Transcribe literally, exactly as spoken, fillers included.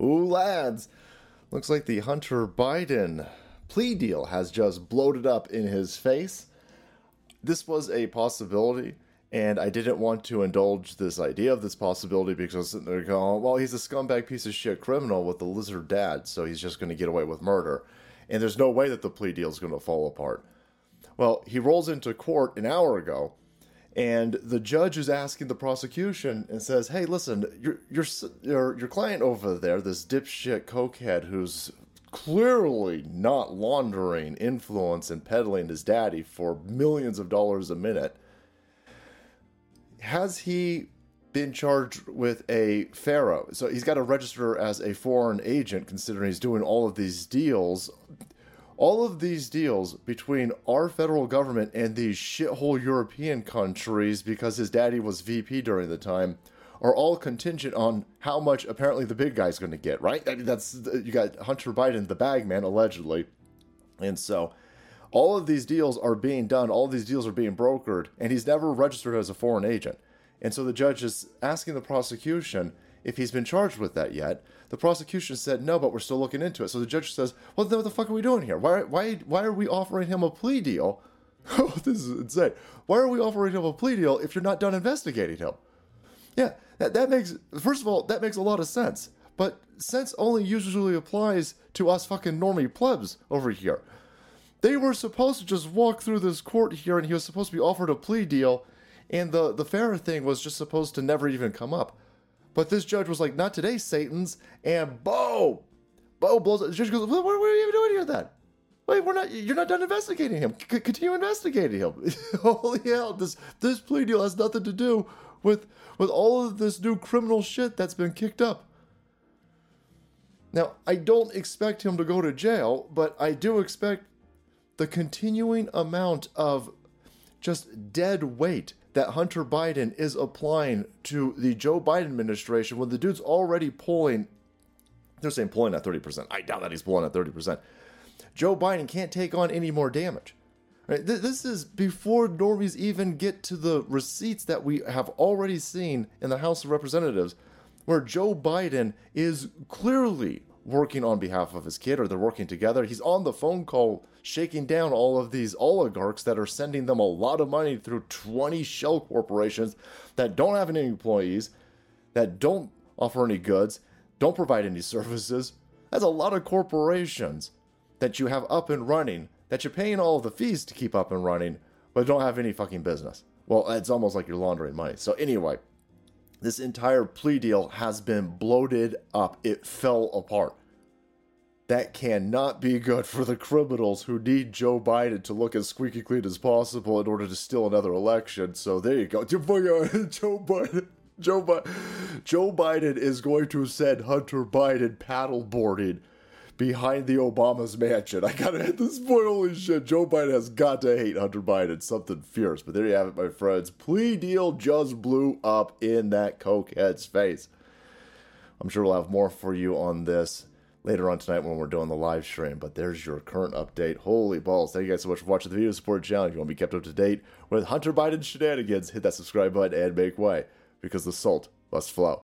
Ooh, lads. Looks like the Hunter Biden plea deal has just bloated up in his face. This was a possibility, and I didn't want to indulge this idea of this possibility because I was sitting there going, well, he's a scumbag piece of shit criminal with a lizard dad, so he's just going to get away with murder. And there's no way that the plea deal is going to fall apart. Well, he rolls into court an hour ago, and the judge is asking the prosecution and says, hey, listen, your your your, your client over there, this dipshit cokehead who's clearly not laundering influence and peddling his daddy for millions of dollars a minute, has he been charged with a pharaoh? So he's got to register as a foreign agent, considering he's doing all of these deals, all of these deals between our federal government and these shithole European countries, because his daddy was V P during the time, are all contingent on how much apparently the big guy's going to get, right? I mean, that's, you got Hunter Biden, the bag man, allegedly. And so all of these deals are being done, all of these deals are being brokered, and he's never registered as a foreign agent. And so the judge is asking the prosecution if he's been charged with that yet. The prosecution said, no, but we're still looking into it. So the judge says, well, then what the fuck are we doing here? Why, why, why are we offering him a plea deal? This is insane. Why are we offering him a plea deal if you're not done investigating him? Yeah, that, that makes, first of all, that makes a lot of sense. But sense only usually applies to us fucking normie plebs over here. They were supposed to just walk through this court here, and he was supposed to be offered a plea deal, and the, the Farrah thing was just supposed to never even come up. But this judge was like, not today, Satans, and Bo! Bo blows up. The judge goes, what, what are you even doing here then? Wait, we're not, you're not done investigating him. C- continue investigating him. Holy hell, this, this plea deal has nothing to do with with all of this new criminal shit that's been kicked up. Now, I don't expect him to go to jail, but I do expect the continuing amount of just dead weight that Hunter Biden is applying to the Joe Biden administration when the dude's already pulling, they're saying pulling at thirty percent. I doubt that he's pulling at thirty percent. Joe Biden can't take on any more damage. Right, th- this is before normies even get to the receipts that we have already seen in the House of Representatives, where Joe Biden is clearly working on behalf of his kid, or they're working together. He's on the phone call shaking down all of these oligarchs that are sending them a lot of money through twenty shell corporations that don't have any employees, that don't offer any goods, don't provide any services. That's a lot of corporations that you have up and running, that you're paying all the fees to keep up and running, but don't have any fucking business. Well, it's almost like you're laundering money. So anyway, this entire plea deal has been bloated up. It fell apart. That cannot be good for the criminals who need Joe Biden to look as squeaky clean as possible in order to steal another election. So there you go. Joe Biden. Joe Biden. Joe Biden is going to send Hunter Biden paddleboarding behind the Obama's mansion. I gotta hit this point. Holy shit. Joe Biden has got to hate Hunter Biden. Something fierce. But there you have it, my friends. Plea deal just blew up in that cokehead's face. I'm sure we'll have more for you on this later on tonight when we're doing the live stream. But there's your current update. Holy balls. Thank you guys so much for watching the video. Support the channel. If you want to be kept up to date with Hunter Biden's shenanigans, hit that subscribe button and make way, because the salt must flow.